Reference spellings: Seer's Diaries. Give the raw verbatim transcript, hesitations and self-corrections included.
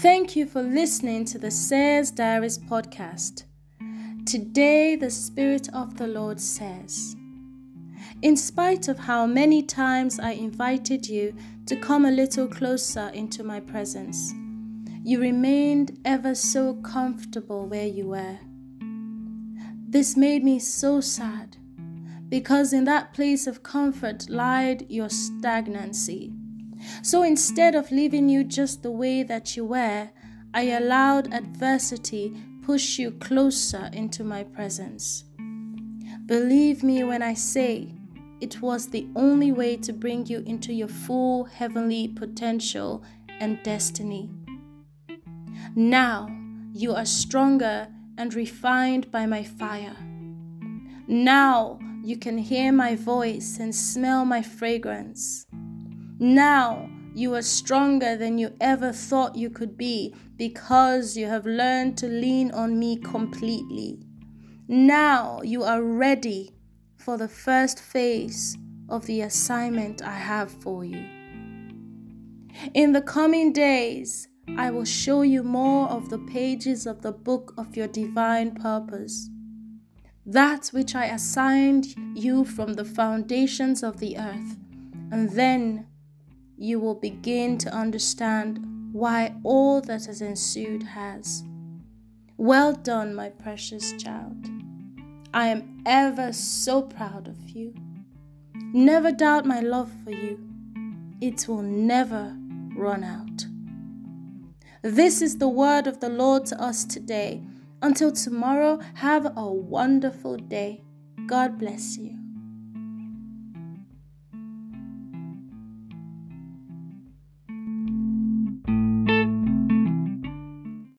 Thank you for listening to the Seer's Diaries podcast. Today, the Spirit of the Lord says, in spite of how many times I invited you to come a little closer into my presence, you remained ever so comfortable where you were. This made me so sad, because in that place of comfort lied your stagnancy. So instead of leaving you just the way that you were, I allowed adversity push you closer into my presence. Believe me when I say, it was the only way to bring you into your full heavenly potential and destiny. Now you are stronger and refined by my fire. Now you can hear my voice and smell my fragrance. Now you are stronger than you ever thought you could be because you have learned to lean on me completely. Now you are ready for the first phase of the assignment I have for you. In the coming days, I will show you more of the pages of the book of your divine purpose, that which I assigned you from the foundations of the earth, and then you will begin to understand why all that has ensued has. Well done, my precious child. I am ever so proud of you. Never doubt my love for you. It will never run out. This is the word of the Lord to us today. Until tomorrow, have a wonderful day. God bless you.